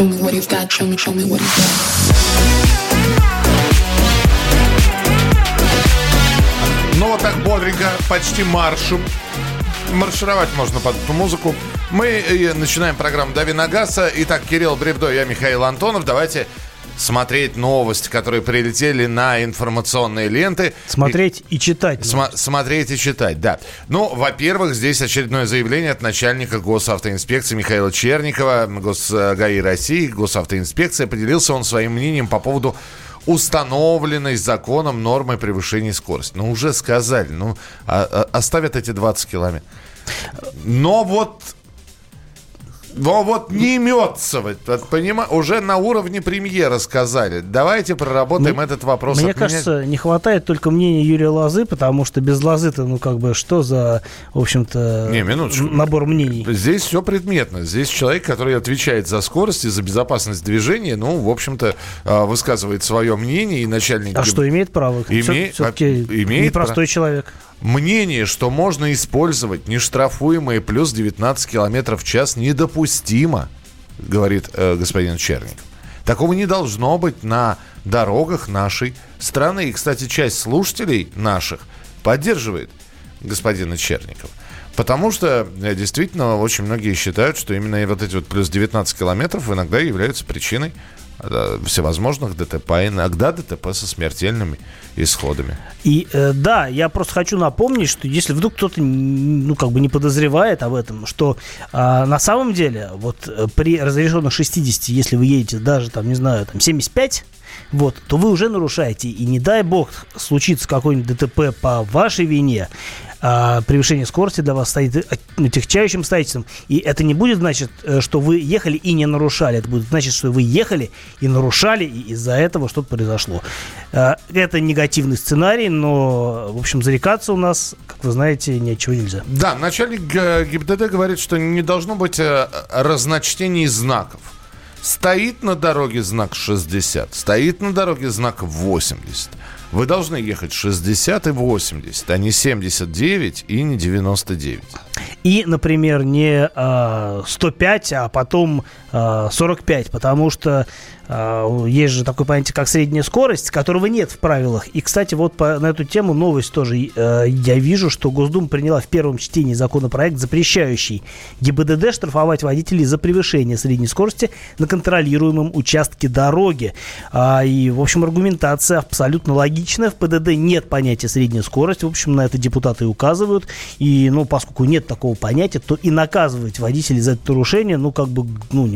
Ну вот так бодренько, почти маршем. Маршировать можно под эту музыку. Мы начинаем программу «Дави на газ». Итак, Кирилл Бревдо, я Михаил Антонов. Давайте смотреть новости, которые прилетели на информационные ленты. Смотреть и читать. Смотреть и читать, да. Ну, во-первых, здесь очередное заявление от начальника госавтоинспекции Михаила Черникова, ГАИ России, госавтоинспекция. Поделился он своим мнением по поводу установленной законом нормы превышения скорости. Ну, уже сказали, ну, оставят эти 20 километров. Но вот немецовать, понимаешь, уже на уровне премьера сказали. Давайте проработаем этот вопрос. Мне кажется, не хватает только мнения Юрия Лозы, потому что без Лозы-то, что за, в общем-то, набор мнений. Здесь все предметно. Здесь человек, который отвечает за скорость и за безопасность движения, в общем-то, высказывает свое мнение, и начальник... А что, имеет право? Все-таки непростой человек. Мнение, что можно использовать нештрафуемые плюс 19 км в час, недопустимо, говорит господин Черников. Такого не должно быть на дорогах нашей страны. И, кстати, часть слушателей наших поддерживает господина Черникова. Потому что действительно очень многие считают, что именно вот эти плюс 19 километров иногда являются причиной всевозможных ДТП, иногда ДТП со смертельными исходами. И да, я просто хочу напомнить, что если вдруг кто-то не подозревает об этом, что на самом деле при разрешенных 60, если вы едете даже 75, то вы уже нарушаете. И не дай бог случится какой-нибудь ДТП по вашей вине, превышение скорости для вас стоит отягчающим обстоятельством. И это не будет значит, что вы ехали и не нарушали. Это будет значит, что вы ехали и нарушали, и из-за этого что-то произошло. Это негативный сценарий, но, в общем, зарекаться у нас, как вы знаете, ни от чего нельзя. Да, начальник ГИБДД говорит, что не должно быть разночтений знаков. Стоит на дороге знак 60, стоит на дороге знак 80. Вы должны ехать 60 и 80, а не 79 и не 99. И, например, не 105, а потом 45, потому что есть же такое понятие, как средняя скорость, которого нет в правилах. И, кстати, на эту тему новость тоже. Я вижу, что Госдума приняла в первом чтении законопроект, запрещающий ГИБДД штрафовать водителей за превышение средней скорости на контролируемом участке дороги. И, в общем, аргументация абсолютно логичная. В ПДД нет понятия средняя скорость. В общем, на это депутаты указывают. И, поскольку нет такого понятия, то и наказывать водителей за это нарушение, не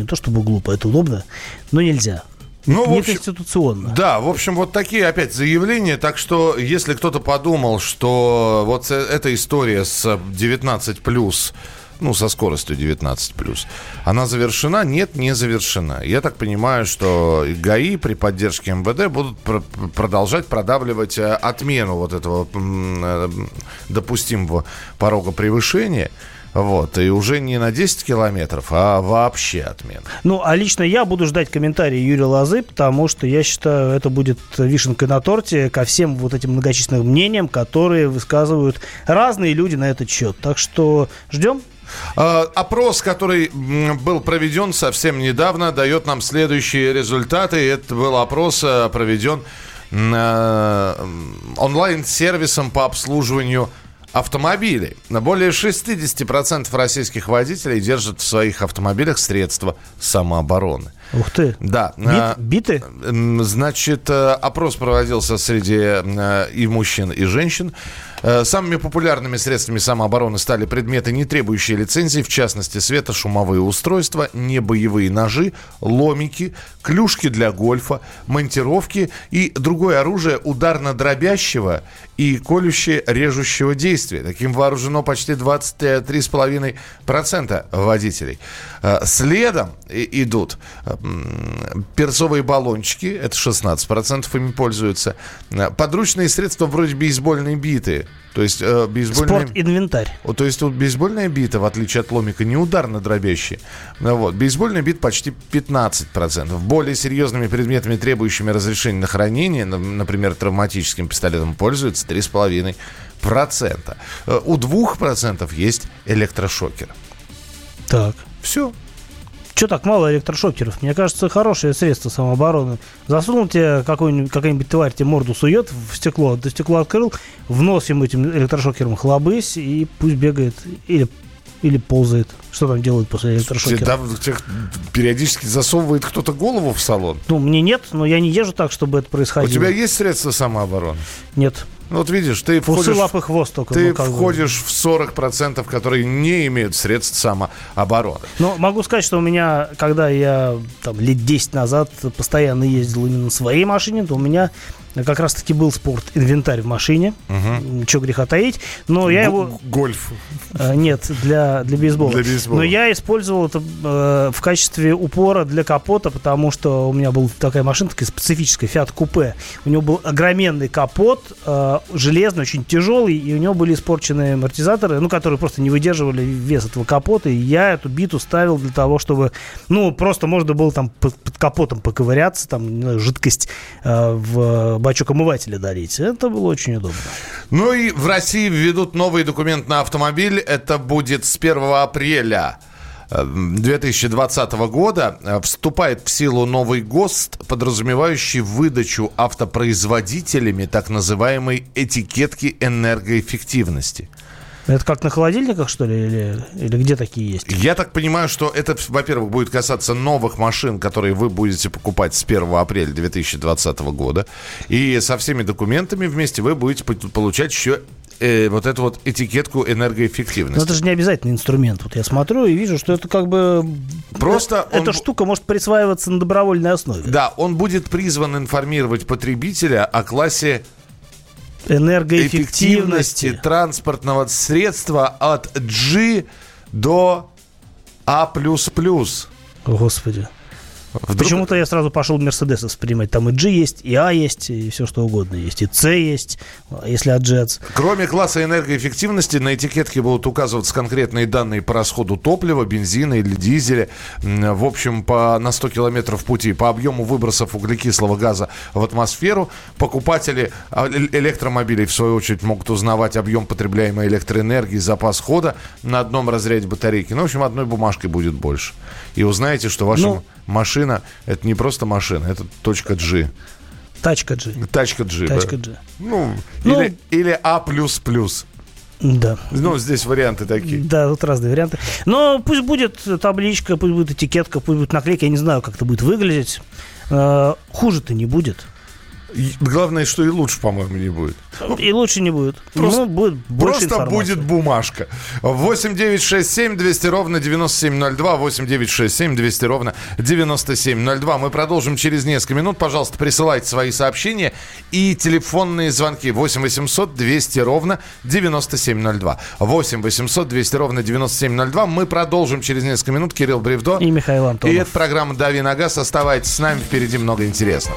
то чтобы глупо, это удобно, но нельзя. Неконституционно. Да, в общем, вот такие опять заявления. Так что, если кто-то подумал, что вот эта история с 19+, со скоростью 19+, она завершена? Нет, не завершена. Я так понимаю, что ГАИ при поддержке МВД будут продолжать продавливать отмену вот этого допустимого порога превышения. И уже не на 10 километров, а вообще отмена. А лично я буду ждать комментарии Юрия Лозы, потому что я считаю, это будет вишенкой на торте ко всем вот этим многочисленным мнениям, которые высказывают разные люди на этот счет. Так что ждем. Опрос, который был проведен совсем недавно, дает нам следующие результаты. Это был опрос, проведен онлайн-сервисом по обслуживанию автомобилей. Более 60% российских водителей держат в своих автомобилях средства самообороны. Ух ты! Да. Биты? Значит, опрос проводился среди и мужчин, и женщин. Самыми популярными средствами самообороны стали предметы, не требующие лицензии, в частности, светошумовые устройства, небоевые ножи, ломики, клюшки для гольфа, монтировки и другое оружие ударно-дробящего и колюще-режущего действия. Таким вооружено почти 23,5% водителей. Следом идут перцовые баллончики, это 16% ими пользуются, подручные средства вроде бейсбольной биты. То есть бейсбольная... Спорт-инвентарь. То есть тут бейсбольная бита, в отличие от ломика, не ударно-дробящая. Бейсбольная бита почти 15%. Более серьезными предметами, требующими разрешения на хранение, например, травматическим пистолетом, пользуются 3,5%. У 2% есть электрошокер. Так. Все. Че так мало электрошокеров? Мне кажется, хорошее средство самообороны. Засунул тебе какая-нибудь тварь, тебе морду сует в стекло, ты стекло открыл, в нос ему этим электрошокером хлобысь, и пусть бегает или ползает. Что там делают после электрошокера? Там периодически засовывает кто-то голову в салон. Ну, мне нет, но я не езжу так, чтобы это происходило. У тебя есть средства самообороны? Нет. Вот видишь, ты входишь, лапы, хвост только, ты входишь в 40%, которые не имеют средств самообороны. Но могу сказать, что у меня, когда я там, лет 10 назад постоянно ездил именно на своей машине, то у меня как раз-таки был спорт-инвентарь в машине. Угу. Чего греха таить. Но я его... Гольф. Нет, для бейсбола. Для бейсбола. Но я использовал это в качестве упора для капота, потому что у меня была такая машина, такая специфическая, Fiat Coupe. У него был огроменный капот, железный, очень тяжелый, и у него были испорченные амортизаторы, ну, которые просто не выдерживали вес этого капота, и я эту биту ставил для того, чтобы, ну, просто можно было там под капотом поковыряться, там, жидкость в бачок омывателя дарить. Это было очень удобно. Ну и в России введут новый документ на автомобиль. Это будет с 1 апреля 2020 года. Вступает в силу новый ГОСТ, подразумевающий выдачу автопроизводителями так называемой этикетки энергоэффективности. Это как на холодильниках, что ли, или где такие есть? Я так понимаю, что это, во-первых, будет касаться новых машин, которые вы будете покупать с 1 апреля 2020 года. И со всеми документами вместе вы будете получать еще вот эту вот этикетку энергоэффективности. Но это же не обязательный инструмент. Вот я смотрю и вижу, что это как бы... Просто эта штука может присваиваться на добровольной основе. Да, он будет призван информировать потребителя о классе энергоэффективности транспортного средства от G до A++. Господи. Вдруг... Почему-то я сразу пошел Мерседес воспринимать. Там и G есть, и A есть, и все что угодно есть. И C есть, если от G. Кроме класса энергоэффективности, на этикетке будут указываться конкретные данные по расходу топлива, бензина или дизеля. В общем, на 100 километров пути, по объему выбросов углекислого газа в атмосферу. Покупатели электромобилей, в свою очередь, могут узнавать объем потребляемой электроэнергии, запас хода на одном разряде батарейки. Ну, в общем, одной бумажкой будет больше. И узнаете, что ваша машина – это не просто машина, это точка G. Тачка G. Тачка G. Тачка G. Ну, или А++. Да. Ну, здесь варианты такие. Да, тут разные варианты. Но пусть будет табличка, пусть будет этикетка, пусть будет наклейка. Я не знаю, как это будет выглядеть. Хуже-то не будет. Главное, что и лучше, по-моему, не будет. И лучше не будет. Просто, будет больше информации. Будет бумажка. 8 9 6 7 200 ровно 97 02. 8 9 6 7 200 ровно 97 02. Мы продолжим через несколько минут. Пожалуйста, присылайте свои сообщения и телефонные звонки. 8 800 200 ровно 97 02. 8 800 200 ровно 97 02. Мы продолжим через несколько минут. Кирилл Бревдо и Михаил Антонов. И это программа «Дави на газ». Оставайтесь с нами, впереди много интересного.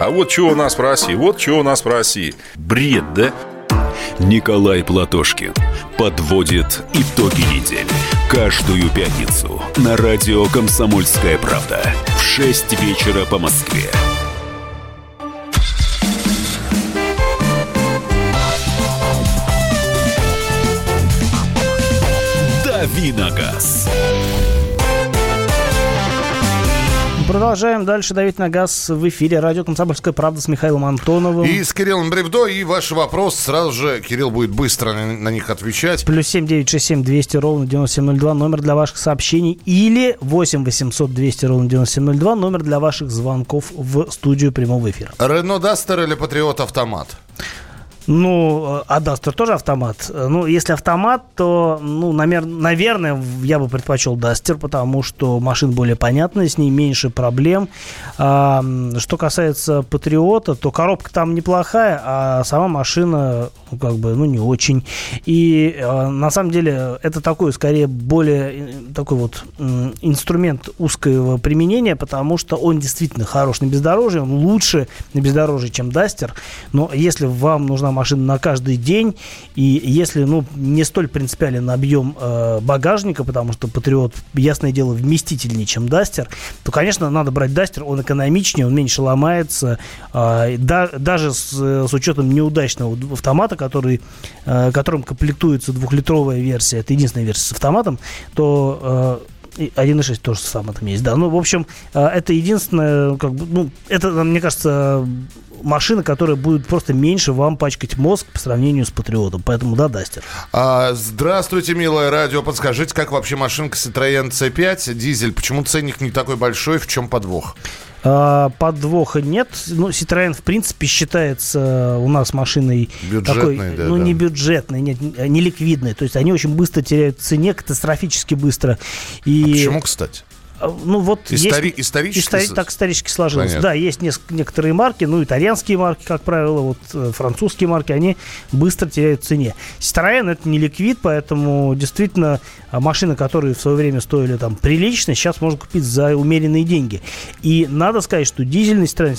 А вот чего у нас в России, вот чего у нас в России. Бред, да? Николай Платошкин подводит итоги недели. Каждую пятницу на радио «Комсомольская правда» в 6 вечера по Москве. «Дави на газ». Продолжаем дальше давить на газ в эфире радио «Комсомольская правда» с Михаилом Антоновым. И с Кириллом Бревдо. И ваш вопрос сразу же Кирилл будет быстро на них отвечать. Плюс 7 9 6 7 200 ровно 97 02. Номер для ваших сообщений. Или 8 800 200 ровно 97 02. Номер для ваших звонков в студию прямого эфира. Рено Дастер или Патриот автомат? Ну, а Daster тоже автомат. Ну, если автомат, то, ну, наверное, я бы предпочел Daster, потому что машина более понятная, с ней меньше проблем. Что касается Patriot, то коробка там неплохая, а сама машина, ну, как бы, ну, не очень. И, на самом деле, это такой, скорее, более такой вот инструмент узкого применения, потому что он действительно хорош на бездорожье, он лучше на бездорожье, чем Daster. Но если вам нужна машина на каждый день, и если, ну, не столь принципиален объем багажника, потому что Patriot, ясное дело, вместительнее, чем Daster, то, конечно, надо брать Daster, он экономичнее, он меньше ломается, даже с учетом неудачного автомата, которым комплектуется двухлитровая версия, это единственная версия с автоматом, то 1.6 тоже с автоматом есть, да, ну, в общем, это единственное, как бы, ну, это, мне кажется, машина, которая будет просто меньше вам пачкать мозг по сравнению с Патриотом. Поэтому, да, Daster. Здравствуйте, милое радио. Подскажите, как вообще машинка Citroen C5, дизель? Почему ценник не такой большой? В чем подвох? Подвоха нет. Ну, Citroen, в принципе, считается у нас машиной бюджетной, такой, да, ну, да, не бюджетной, нет, не ликвидной. То есть они очень быстро теряют в цене, катастрофически быстро. И... А почему, кстати? Ну, вот исторически сложилось. Понятно. Да, есть некоторые марки, ну, итальянские марки, как правило, вот французские марки, они быстро теряют в цене. Citroen — это не ликвид, поэтому действительно машины, которые в свое время стоили там прилично, сейчас можно купить за умеренные деньги. И надо сказать, что дизельный Citroen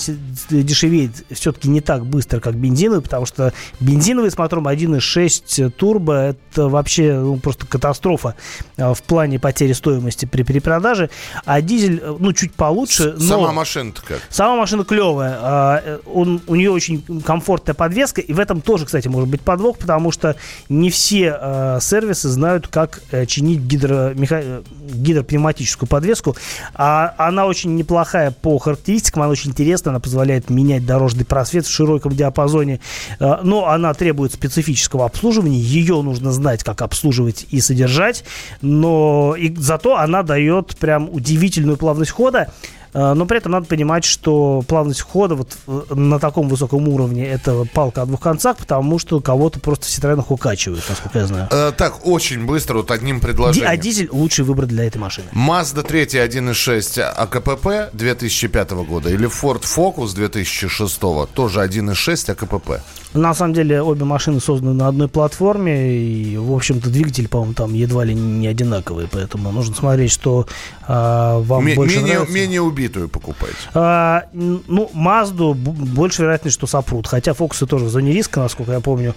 дешевеет все-таки не так быстро, как бензиновый, потому что бензиновый с мотором 1.6 турбо — это вообще, ну, просто катастрофа в плане потери стоимости при перепродаже. А дизель, ну, чуть получше. Сама машина-то как? Сама машина клевая. У нее очень комфортная подвеска. И в этом тоже, кстати, может быть подвох, потому что не все сервисы знают, как чинить гидропневматическую подвеску. А она очень неплохая по характеристикам. Она очень интересная. Она позволяет менять дорожный просвет в широком диапазоне. Но она требует специфического обслуживания. Ее нужно знать, как обслуживать и содержать. Но и зато она дает прям удивительную плавность хода. Но при этом надо понимать, что плавность хода вот на таком высоком уровне — это палка о двух концах, потому что кого-то просто в Citroёнах укачивают, насколько я знаю. Так, очень быстро, вот одним предложением. А дизель — лучший выбор для этой машины. Mazda 3 1.6 АКПП 2005 года или Ford Focus 2006 тоже 1.6 АКПП? На самом деле обе машины созданы на одной платформе, и, в общем-то, двигатель, по-моему, там едва ли не одинаковый, поэтому нужно смотреть, что вам больше нравится. Менее убийство. Покупать. Ну, Мазду больше вероятность, что сопрут. Хотя фокусы тоже в зоне риска, насколько я помню,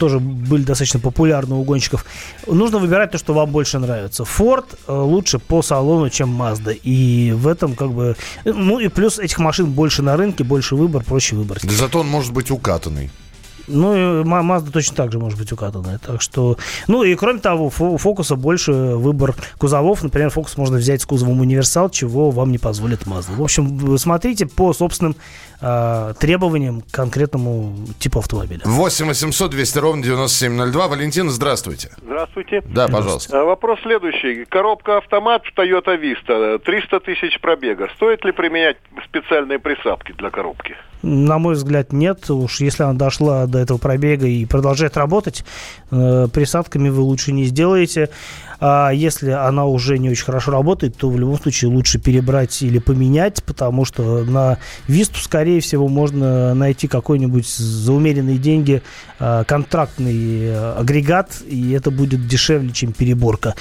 тоже были достаточно популярны у гонщиков. Нужно выбирать то, что вам больше нравится. Форд лучше по салону, чем Мазда. И в этом как бы... Ну и плюс этих машин больше на рынке, больше выбор, проще выбрать. Да зато он может быть укатанный. Ну, и Mazda точно так же может быть укатанная. Так что... Ну, и кроме того, у Фокуса больше выбор кузовов. Например, Фокус можно взять с кузовом универсал, чего вам не позволит Mazda. В общем, смотрите по собственным требованиям к конкретному типу автомобиля. 8 800 200 ровно 9702. Валентин, здравствуйте. Здравствуйте. Да, пожалуйста. Вопрос следующий. Коробка автомат в Toyota Vista. 300 тысяч пробега. Стоит ли применять специальные присадки для коробки? На мой взгляд, нет. Уж если она дошла до этого пробега и продолжает работать, присадками вы лучше не сделаете. А если она уже не очень хорошо работает, то в любом случае лучше перебрать или поменять, потому что на Висту, скорее всего, можно найти какой-нибудь за умеренные деньги контрактный агрегат, и это будет дешевле, чем переборка.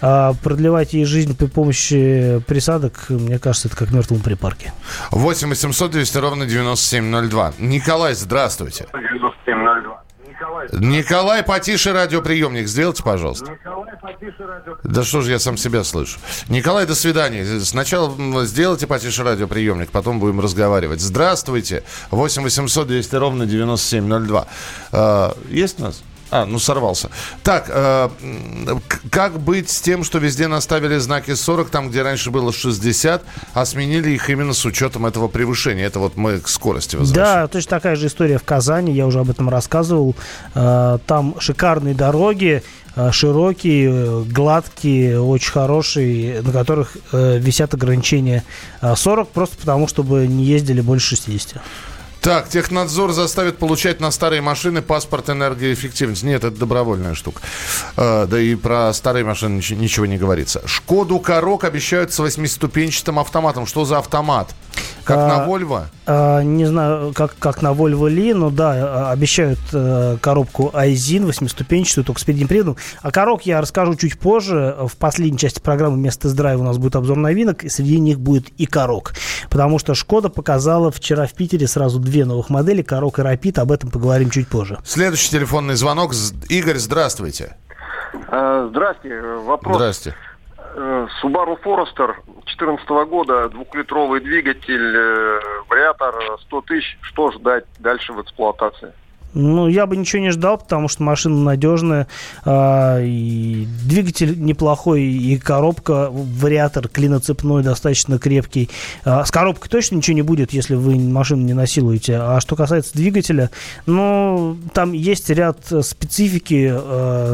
А продлевать ей жизнь при помощи присадок, мне кажется, это как мертвому припарке. 8 800 200 ровно 9702. Николай, здравствуйте. 9702. Николай, потише радиоприемник сделайте, пожалуйста. Да что же я сам себя слышу. Николай, до свидания. Сначала сделайте потише радиоприемник, потом будем разговаривать. Здравствуйте. 8 800 200 ровно 9702. Есть у нас? Ну сорвался. Так, как быть с тем, что везде наставили знаки 40, там, где раньше было 60, а сменили их именно с учетом этого превышения? Это вот мы к скорости возвращаемся. Да, точно такая же история в Казани, я уже об этом рассказывал. Там шикарные дороги, широкие, гладкие, очень хорошие, на которых висят ограничения 40, просто потому, чтобы не ездили больше 60. Так, технадзор заставит получать на старые машины паспорт энергоэффективности. Нет, это добровольная штука. Да и про старые машины ничего не говорится. Шкоду Karoq обещают с 8-ступенчатым автоматом. Что за автомат? Как на Volvo? Не знаю, как на Volvo ли, но да, обещают коробку Айзин 8-ступенчатую, только с передним приводом. О Karoq я расскажу чуть позже. В последней части программы вместо тест-драйва у нас будет обзор новинок, и среди них будет и Karoq. Потому что Шкода показала вчера в Питере сразу две новых модели, Karoq и Rapid. Об этом поговорим чуть позже. Следующий телефонный звонок. Игорь, здравствуйте. Здравствуйте. Вопрос. Здравствуйте. Subaru Forester 2014 года, 2-литровый двигатель, вариатор, 100 тысяч. Что ждать дальше в эксплуатации? Ну, я бы ничего не ждал, потому что машина надежная, и двигатель неплохой, и коробка, вариатор клиноцепной, достаточно крепкий. С коробкой точно ничего не будет, если вы машину не насилуете. А что касается двигателя, ну, там есть ряд специфики,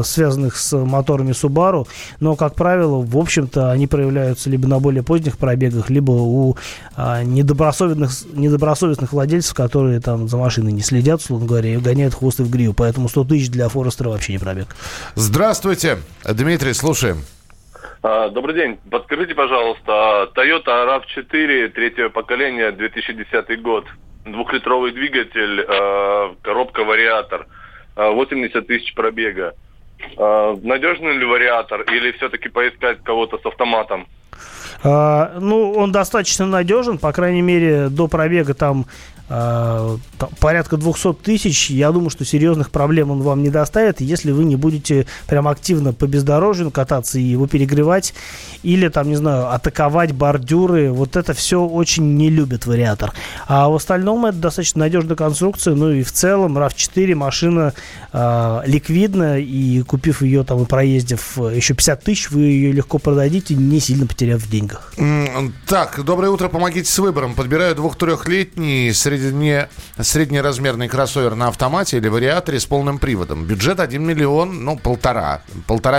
связанных с моторами Subaru, но, как правило, в общем-то, они проявляются либо на более поздних пробегах, либо у недобросовестных владельцев, которые там за машиной не следят, условно говоря, и гоняют хвосты в гриву. Поэтому 100 тысяч для Форестера вообще не пробег. Здравствуйте. Дмитрий, слушаем. Добрый день. Подскажите, пожалуйста, Toyota RAV4, третье поколение, 2010 год. 2-литровый двигатель, коробка вариатор, 80 тысяч пробега. Надежный ли вариатор или все-таки поискать кого-то с автоматом? Ну, он достаточно надежен, по крайней мере, до пробега там порядка 200 тысяч. Я думаю, что серьезных проблем он вам не доставит, если вы не будете прям активно по бездорожью кататься и его перегревать или, там, не знаю, атаковать бордюры. Вот это все очень не любит вариатор. А в остальном это достаточно надежная конструкция. Ну и в целом RAV4 машина ликвидна, и купив ее там и проездив еще 50 тысяч, вы ее легко продадите, не сильно потеряв в деньгах. Так, доброе утро, помогите с выбором. Подбираю 2-3-летний среднеразмерный кроссовер на автомате или вариаторе с полным приводом. Бюджет 1 миллион, ну, полтора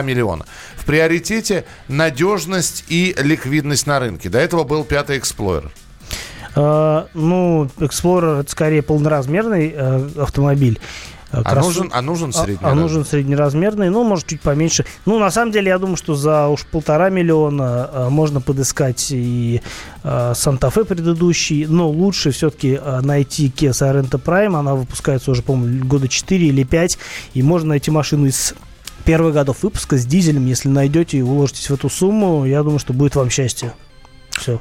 миллиона. В приоритете надежность и ликвидность на рынке. До этого был 5-й Explorer. Ну, Explorer это скорее полноразмерный автомобиль. А нужен среднеразмерный? А нужен среднеразмерный, ну, может, чуть поменьше. Ну, на самом деле, я думаю, что за уж 1,5 миллиона можно подыскать и Санта-Фе предыдущий, но лучше все-таки найти Kia Sorento Prime. Она выпускается уже, по-моему, года 4 или 5, и можно найти машину из первых годов выпуска с дизелем. Если найдете и уложитесь в эту сумму, я думаю, что будет вам счастье. Все?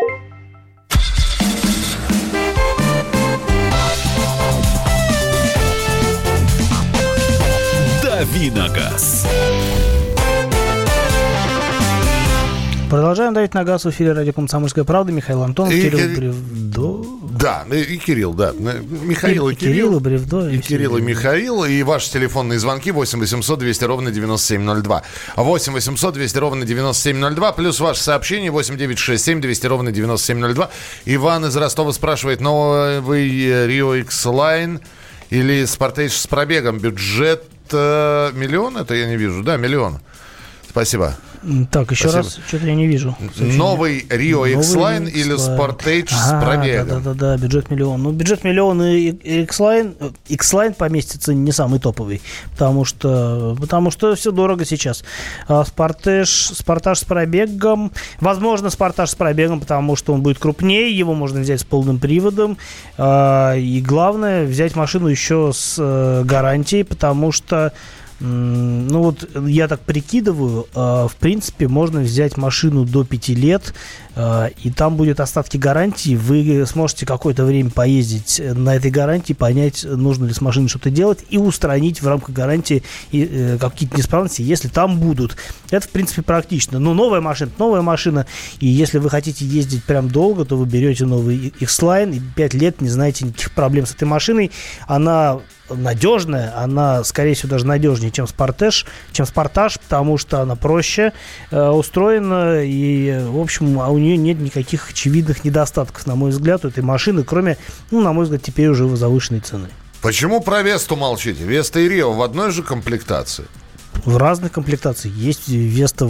Дави на газ. Продолжаем давить на газ в эфире радио «Комсомольская правда». Михаил Антонов, Кирилл Бревдо. Да, и Кирилл, да. Михаил и Кирилл. И Бревдо. И Кирилл, и Михаил. И ваши телефонные звонки 8-800-200-97-02. 8-800-200-97-02. Плюс ваше сообщение 8-967-200-97-02. Иван из Ростова спрашивает, новый Rio X-Line или Sportage с пробегом? Бюджет миллион, это я не вижу. Да, миллион. Спасибо. Так, еще раз, что-то я не вижу. Новый Rio X-Line или Sportage с пробегом? Да, бюджет миллион. Ну, бюджет миллион и X-Line поместится не самый топовый, потому что все дорого сейчас. Sportage с пробегом. Возможно, Sportage с пробегом, потому что он будет крупнее, его можно взять с полным приводом. И главное, взять машину еще с гарантией, потому что Ну вот я так прикидываю, в принципе, можно взять машину до 5 лет, и там будут остатки гарантии. Вы сможете какое-то время поездить на этой гарантии, понять, нужно ли с машиной что-то делать, и устранить в рамках гарантии какие-то неисправности, если там будут. Это, в принципе, практично. Но новая машина, и если вы хотите ездить прям долго, то вы берете новый X-Line, и 5 лет не знаете никаких проблем с этой машиной. Она надежная, она, скорее всего, даже надежнее, чем Sportage, потому что она проще устроена, и, в общем, у нее нет никаких очевидных недостатков, на мой взгляд, у этой машины, кроме, ну, на мой взгляд, теперь уже завышенной цены. Почему про Весту молчите? Веста и Рио в одной же комплектации? В разных комплектациях. Есть Веста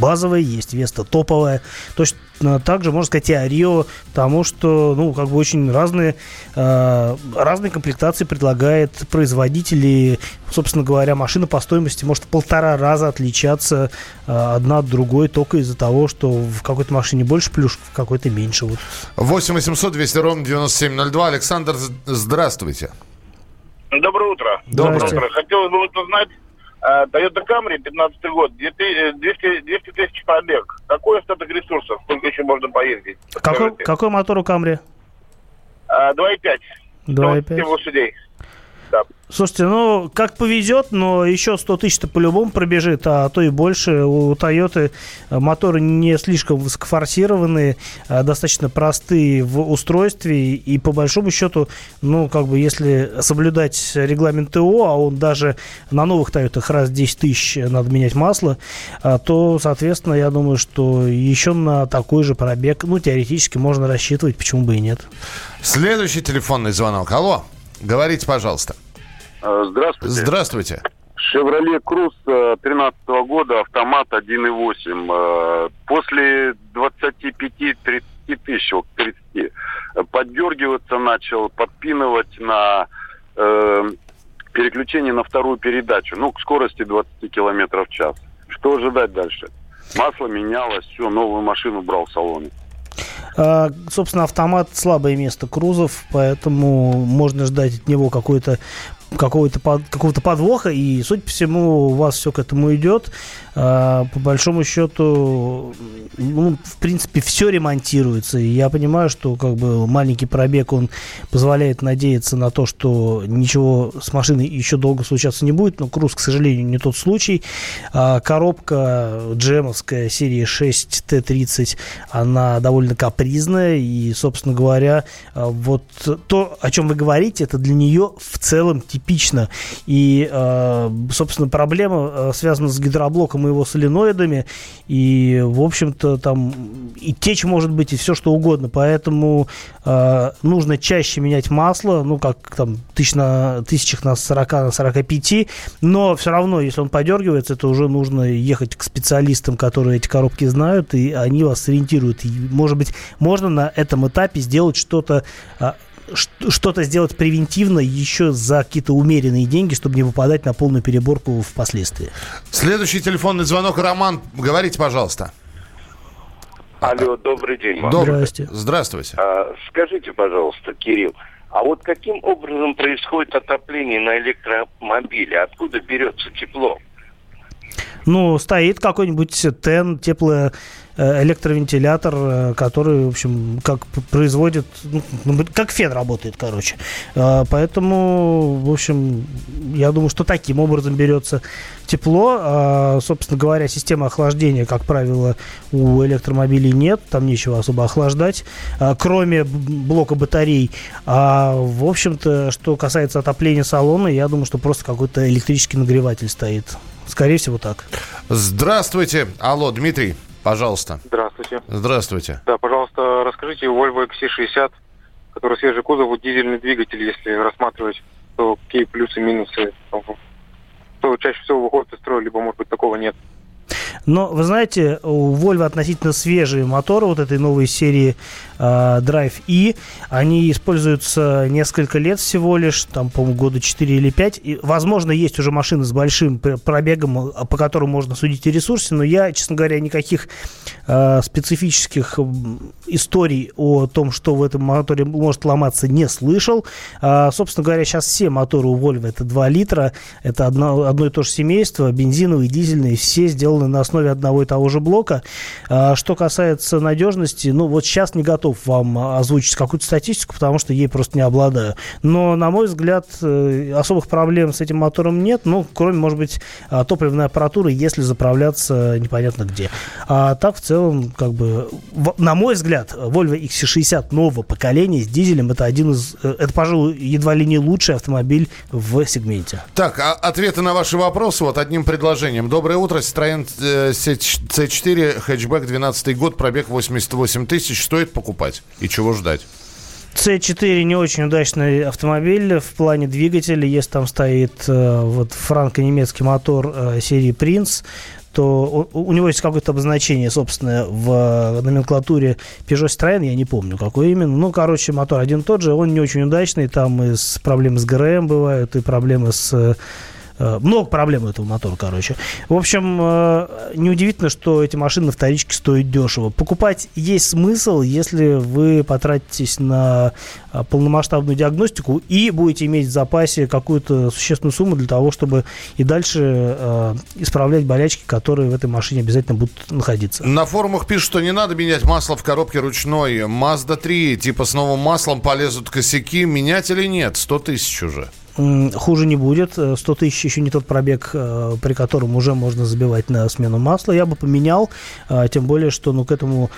базовая, есть Веста топовая. Точно так же можно сказать и о Рио, потому что, ну, как бы очень разные комплектации предлагает производители. Собственно говоря, машина по стоимости может в 1,5 раза отличаться одна от другой только из-за того, что в какой-то машине больше плюшек, в какой-то меньше. 8-800-200-97-02. Александр, здравствуйте. Доброе утро. Доброе утро. Хотелось бы узнать, Toyota Camry, 15-й год, 200 тысяч пробег. Какой остаток ресурсов? Сколько еще можно поездить? Какой мотор у Camry? 2,5. 2,5 лошадей. Да. Слушайте, ну, как повезет, но еще 100 тысяч-то по-любому пробежит, а то и больше. У Toyota моторы не слишком высокофорсированные, достаточно простые в устройстве, и по большому счету, ну, как бы, если соблюдать регламент ТО, а он даже на новых Toyota раз 10 тысяч надо менять масло, то, соответственно, я думаю, что еще на такой же пробег, ну, теоретически можно рассчитывать, почему бы и нет. Следующий телефонный звонок. Алло. Говорите, пожалуйста. Здравствуйте. Здравствуйте. Chevrolet Cruze 2013 года, автомат 1.8. После 25-30 тысяч, 30, поддергиваться начал, подпинывать на переключение на вторую передачу, ну, к скорости 20 км в час. Что ожидать дальше? Масло менялось, все, новую машину брал в салоне. Собственно, автомат — слабое место Крузов, поэтому можно ждать от него какого-то подвоха, и, судя по всему, у вас все к этому идет. По большому счету, ну, в принципе, все ремонтируется. И я понимаю, что, как бы, маленький пробег, он позволяет надеяться на то, что ничего с машиной еще долго случаться не будет. Но Cruze, к сожалению, не тот случай. Коробка джемовская серии 6 Т30, она довольно капризная. И, собственно говоря, вот то, о чем вы говорите, это для нее в целом типично. И, собственно, проблема связана с гидроблоком и его соленоидами. И, в общем-то, там и течь может быть, и все что угодно. Поэтому нужно чаще менять масло, ну, как там, тысячах на 40, на 45. Но все равно, если он подергивается, то уже нужно ехать к специалистам, которые эти коробки знают, и они вас сориентируют. И, может быть, можно на этом этапе сделать что-то сделать превентивно еще за какие-то умеренные деньги, чтобы не попадать на полную переборку впоследствии. Следующий телефонный звонок. Роман, говорите, пожалуйста. Алло, добрый день. Здравствуйте. Здравствуйте. Скажите, пожалуйста, Кирилл, а вот каким образом происходит отопление на электромобиле? Откуда берется тепло? Ну, стоит какой-нибудь ТЭН, электровентилятор, который, в общем, как производит, ну, как фен работает, короче. Поэтому, в общем, я думаю, что таким образом берется тепло. Собственно говоря, системы охлаждения, как правило, у электромобилей нет, там нечего особо охлаждать, кроме блока батарей. А, в общем-то, что касается отопления салона, я думаю, что просто какой-то электрический нагреватель стоит. Скорее всего, так. Здравствуйте. Алло, Дмитрий, пожалуйста. Здравствуйте. Здравствуйте. Да, пожалуйста, расскажите, Volvo XC60, который свежий кузов, дизельный двигатель, если рассматривать, то какие плюсы, минусы? То чаще всего выходит из строя, либо, может быть, такого нет. Но, вы знаете, у Volvo относительно свежие моторы вот этой новой серии Drive E. Они используются несколько лет всего лишь, там, по-моему, года 4 или 5. И, возможно, есть уже машины с большим пробегом, по которым можно судить о ресурсе, но я, честно говоря, никаких специфических историй о том, что в этом моторе может ломаться, не слышал. Собственно говоря, сейчас все моторы у Volvo — это 2 литра. Это одно и то же семейство, бензиновые, дизельные, все сделаны на основе одного и того же блока. Что касается надежности, ну вот сейчас не готов вам озвучить какую-то статистику, потому что ей просто не обладаю. Но, на мой взгляд, особых проблем с этим мотором нет, ну, кроме, может быть, топливной аппаратуры, если заправляться непонятно где. А так, в целом, как бы, на мой взгляд, Volvo XC60 нового поколения с дизелем — это это, пожалуй, едва ли не лучший автомобиль в сегменте. Так, ответы на ваши вопросы вот одним предложением. Доброе утро, Citroen C4, хэтчбэк, 12-й год, пробег 88 тысяч. Стоит покупать и чего ждать? C4 не очень удачный автомобиль в плане двигателя. Если там стоит вот франко-немецкий мотор серии «Принц», то у него есть какое-то обозначение собственное в номенклатуре Peugeot Citroën, я не помню, какой именно. Ну, короче, мотор один и тот же, он не очень удачный. Там и проблемы с ГРМ бывают, и проблемы с... Много проблем у этого мотора, короче. В общем, неудивительно, что эти машины на вторичке стоят дешево. Покупать есть смысл, если вы потратитесь на полномасштабную диагностику и будете иметь в запасе какую-то существенную сумму для того, чтобы и дальше исправлять болячки, которые в этой машине обязательно будут находиться. На форумах пишут, что не надо менять масло в коробке ручной. Mazda 3, типа с новым маслом полезут косяки. Менять или нет? 100 тысяч уже. Хуже не будет. 100 тысяч еще не тот пробег, при котором уже можно забивать на смену масла. Я бы поменял, тем более, что к этому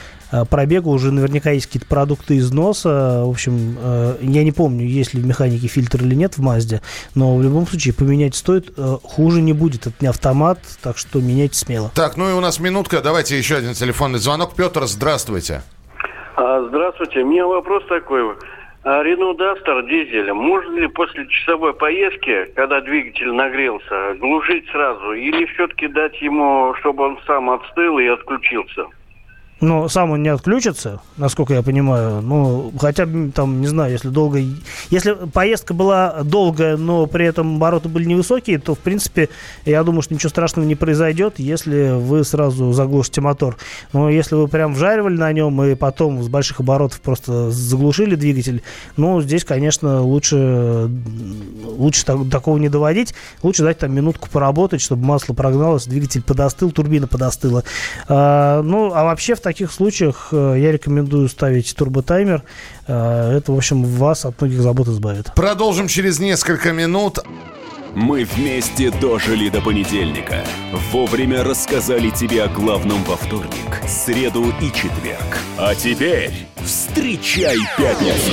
пробегу уже наверняка есть какие-то продукты износа. В общем, я не помню, есть ли в механике фильтр или нет в Мазде, но в любом случае поменять стоит. Хуже не будет. Это не автомат, так что меняйте смело. Так, ну и у нас минутка. Давайте еще один телефонный звонок. Петр, здравствуйте. Здравствуйте. У меня вопрос такой. Рено Дастер дизель. Можно ли после часовой поездки, когда двигатель нагрелся, глушить сразу? Или все-таки дать ему, чтобы он сам остыл и отключился? Ну, сам он не отключится, насколько я понимаю. Ну, хотя бы, там, не знаю, если долго... Если поездка была долгая, но при этом обороты были невысокие, то, в принципе, я думаю, что ничего страшного не произойдет, если вы сразу заглушите мотор. Но если вы прям вжаривали на нем и потом с больших оборотов просто заглушили двигатель, ну, здесь, конечно, лучше такого не доводить. Лучше дать там минутку поработать, чтобы масло прогналось, двигатель подостыл, турбина подостыла. А вообще, в В таких случаях я рекомендую ставить турботаймер. Это, в общем, вас от многих забот избавит. Продолжим через несколько минут. Мы вместе дожили до понедельника. Вовремя рассказали тебе о главном во вторник, среду и четверг. А теперь встречай пятницу.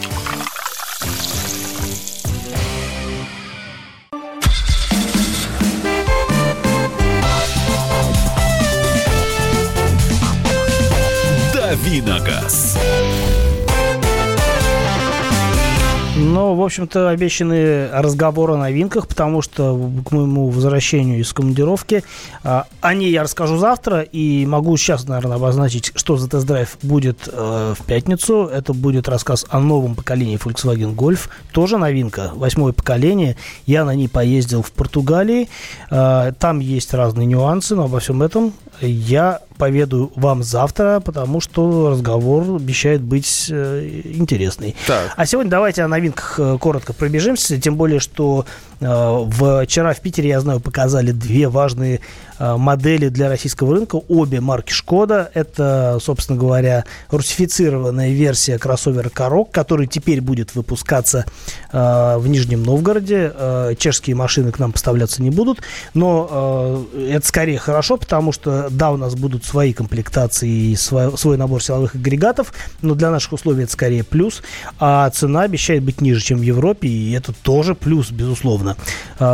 Дави на газ. Ну, в общем-то, обещаны разговоры о новинках, потому что к моему возвращению из командировки о ней я расскажу завтра, и могу сейчас, наверное, обозначить, что за тест-драйв будет в пятницу. Это будет рассказ о новом поколении Volkswagen Golf, тоже новинка, 8-е поколение. Я на ней поездил в Португалии, там есть разные нюансы, но обо всем этом я поведаю вам завтра, потому что разговор обещает быть интересный. Так. А сегодня давайте о новинках коротко пробежимся, тем более, что вчера в Питере, я знаю, показали 2 важные модели для российского рынка, обе марки Skoda. Это, собственно говоря, русифицированная версия кроссовера Karoq, который теперь будет выпускаться в Нижнем Новгороде. Чешские машины к нам поставляться не будут, но это скорее хорошо, потому что, да, у нас будут свои комплектации и свой набор силовых агрегатов, но для наших условий это скорее плюс, а цена обещает быть ниже, чем в Европе, и это тоже плюс, безусловно. Мардана.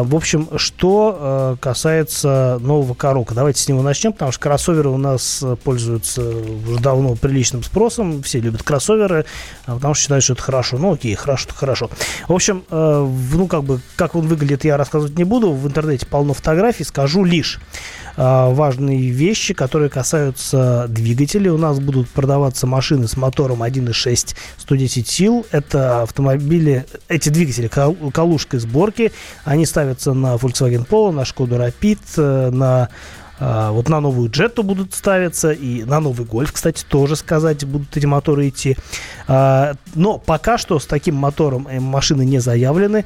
В общем, что касается нового Karoq. Давайте с него начнем, потому что кроссоверы у нас пользуются уже давно приличным спросом. Все любят кроссоверы, потому что считают, что это хорошо. Ну, окей, хорошо, хорошо. В общем, ну, как бы, как он выглядит, я рассказывать не буду. В интернете полно фотографий. Скажу лишь важные вещи, которые касаются двигателей. У нас будут продаваться машины с мотором 1.6 110 сил. Это автомобили, эти двигатели калужской сборки. Они ставятся на Volkswagen Polo, на Skoda Rapid, на новую Jetta будут ставиться, и на новый Golf, кстати, тоже сказать, будут эти моторы идти. Но пока что с таким мотором машины не заявлены.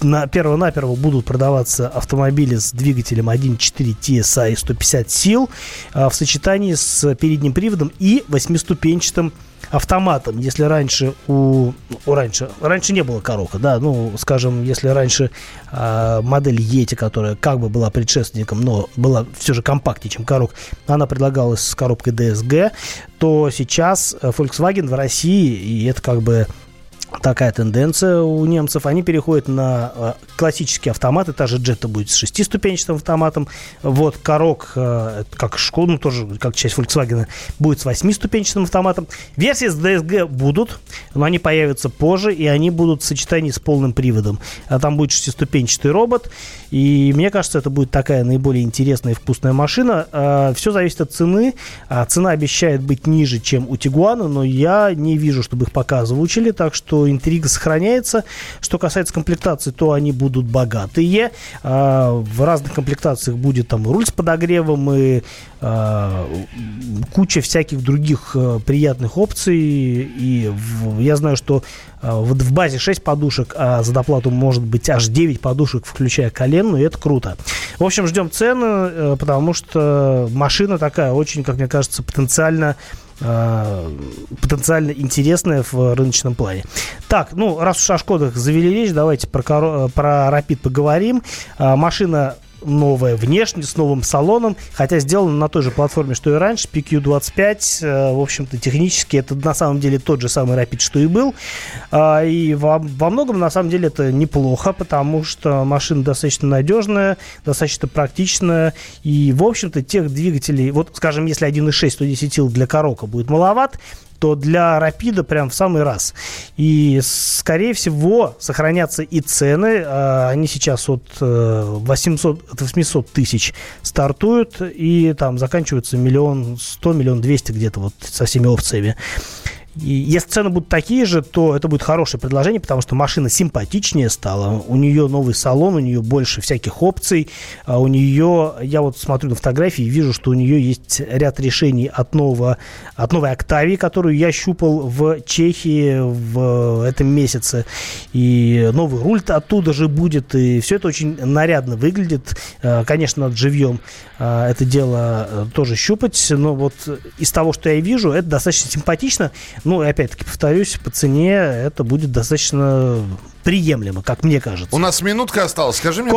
Перво-наперво будут продаваться автомобили с двигателем 1.4 TSI и 150 сил в сочетании с передним приводом и 8-ступенчатым автоматом. Если раньше раньше не было Karoq, да, ну, скажем, если раньше модель Jetta, которая как бы была предшественником, но была все же компактнее, чем Karoq, она предлагалась с коробкой DSG, то сейчас Volkswagen в России, и это как бы такая тенденция у немцев, они переходят на классические автоматы. Та же Jetta будет с 6-ступенчатым автоматом. Вот Karoq, как Шкода, ну, тоже как часть Volkswagen, будет с 8-ступенчатым автоматом. Версии с DSG будут, но они появятся позже, и они будут в сочетании с полным приводом. А там будет 6-ступенчатый робот. И мне кажется, это будет такая наиболее интересная и вкусная машина. Все зависит от цены. Цена обещает быть ниже, чем у Тигуана, но я не вижу, чтобы их пока озвучили. Так что интрига сохраняется. Что касается комплектаций, то они будут богатые. В разных комплектациях будет там руль с подогревом и куча всяких других приятных опций. И я знаю, что в базе 6 подушек, а за доплату может быть аж 9 подушек, включая коленную, и это круто. В общем, ждем цены, потому что машина такая очень, как мне кажется, потенциально интересная в рыночном плане. Так, ну, раз уж о Шкодах завели речь, давайте про Rapid поговорим. Машина новая внешне, с новым салоном, хотя сделана на той же платформе, что и раньше, PQ25. В общем-то, технически это на самом деле тот же самый Rapid, что и был. И во многом, на самом деле, это неплохо, потому что машина достаточно надежная, достаточно практичная. И, в общем-то, тех двигателей, вот, скажем, если 1.6 110 сил для Karoq будет маловат, то для Rapid прям в самый раз. И, скорее всего, сохранятся и цены. Они сейчас от 800 тысяч стартуют и там заканчиваются 1 100 000, 1 200 000 где-то вот со всеми опциями. И если цены будут такие же, то это будет хорошее предложение, потому что машина симпатичнее стала. У нее новый салон, у нее больше всяких опций. У нее, я вот смотрю на фотографии и вижу, что у нее есть ряд решений от новой Октавии, которую я щупал в Чехии в этом месяце. И новый руль-то оттуда же будет. И все это очень нарядно выглядит. Конечно, надо живьем это дело тоже щупать. Но вот из того, что я вижу, это достаточно симпатично. Ну, и опять-таки, повторюсь, по цене это будет достаточно приемлемо, как мне кажется. У нас минутка осталась. Скажи мне,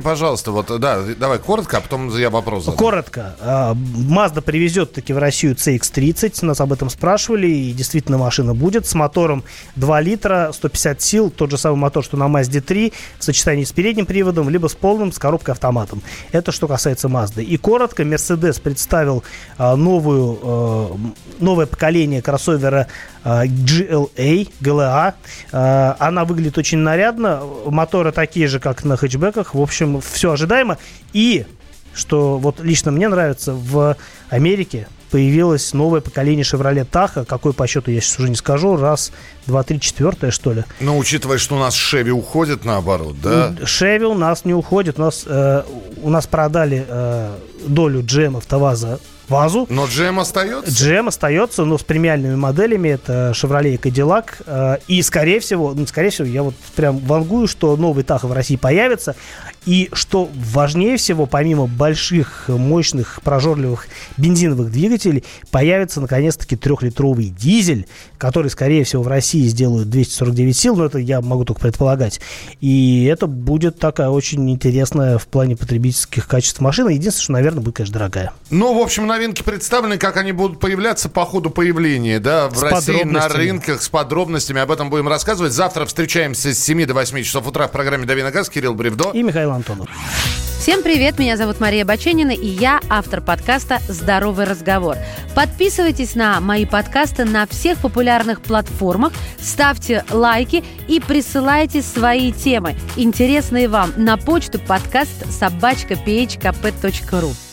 пожалуйста, вот, да, давай коротко, а потом я вопрос задам. Коротко. Mazda привезет таки в Россию CX-30. Нас об этом спрашивали, и действительно машина будет с мотором 2 литра, 150 сил, тот же самый мотор, что на Mazda 3, в сочетании с передним приводом, либо с полным, с коробкой-автоматом. Это что касается Mazda. И коротко, Mercedes представил новое поколение кроссовера GLA. Она выглядит очень нарядно. Моторы такие же, как на хэтчбеках. В общем, все ожидаемо. И, что вот лично мне нравится, в Америке появилось новое поколение Chevrolet Tahoe. Какой по счету, я сейчас уже не скажу. 1, 2, 3, 4, что ли. Но учитывая, что у нас Chevy уходит, наоборот, да? Chevy у нас не уходит. У нас продали долю GM Автоваза Вазу. Но GM остается? GM остается, но с премиальными моделями. Это Chevrolet и Cadillac. И, скорее всего, я вот прям вангую, что новый Tahoe в России появится. И что важнее всего, помимо больших, мощных, прожорливых бензиновых двигателей, появится, наконец-таки, 3-литровый дизель, который, скорее всего, в России сделают 249 сил. Но это я могу только предполагать. И это будет такая очень интересная в плане потребительских качеств машина. Единственное, что, наверное, будет, конечно, дорогая. Ну, в общем, новинки представлены, как они будут появляться по ходу появления, да, в России на рынках, с подробностями. Об этом будем рассказывать. Завтра встречаемся с 7 до 8 часов утра в программе «Дави на газ». Кирилл Бревдо. И Михаил Антонов. Всем привет, меня зовут Мария Баченина, и я автор подкаста «Здоровый разговор». Подписывайтесь на мои подкасты на всех популярных платформах, ставьте лайки и присылайте свои темы, интересные вам, на почту подкаст@phkp.ru.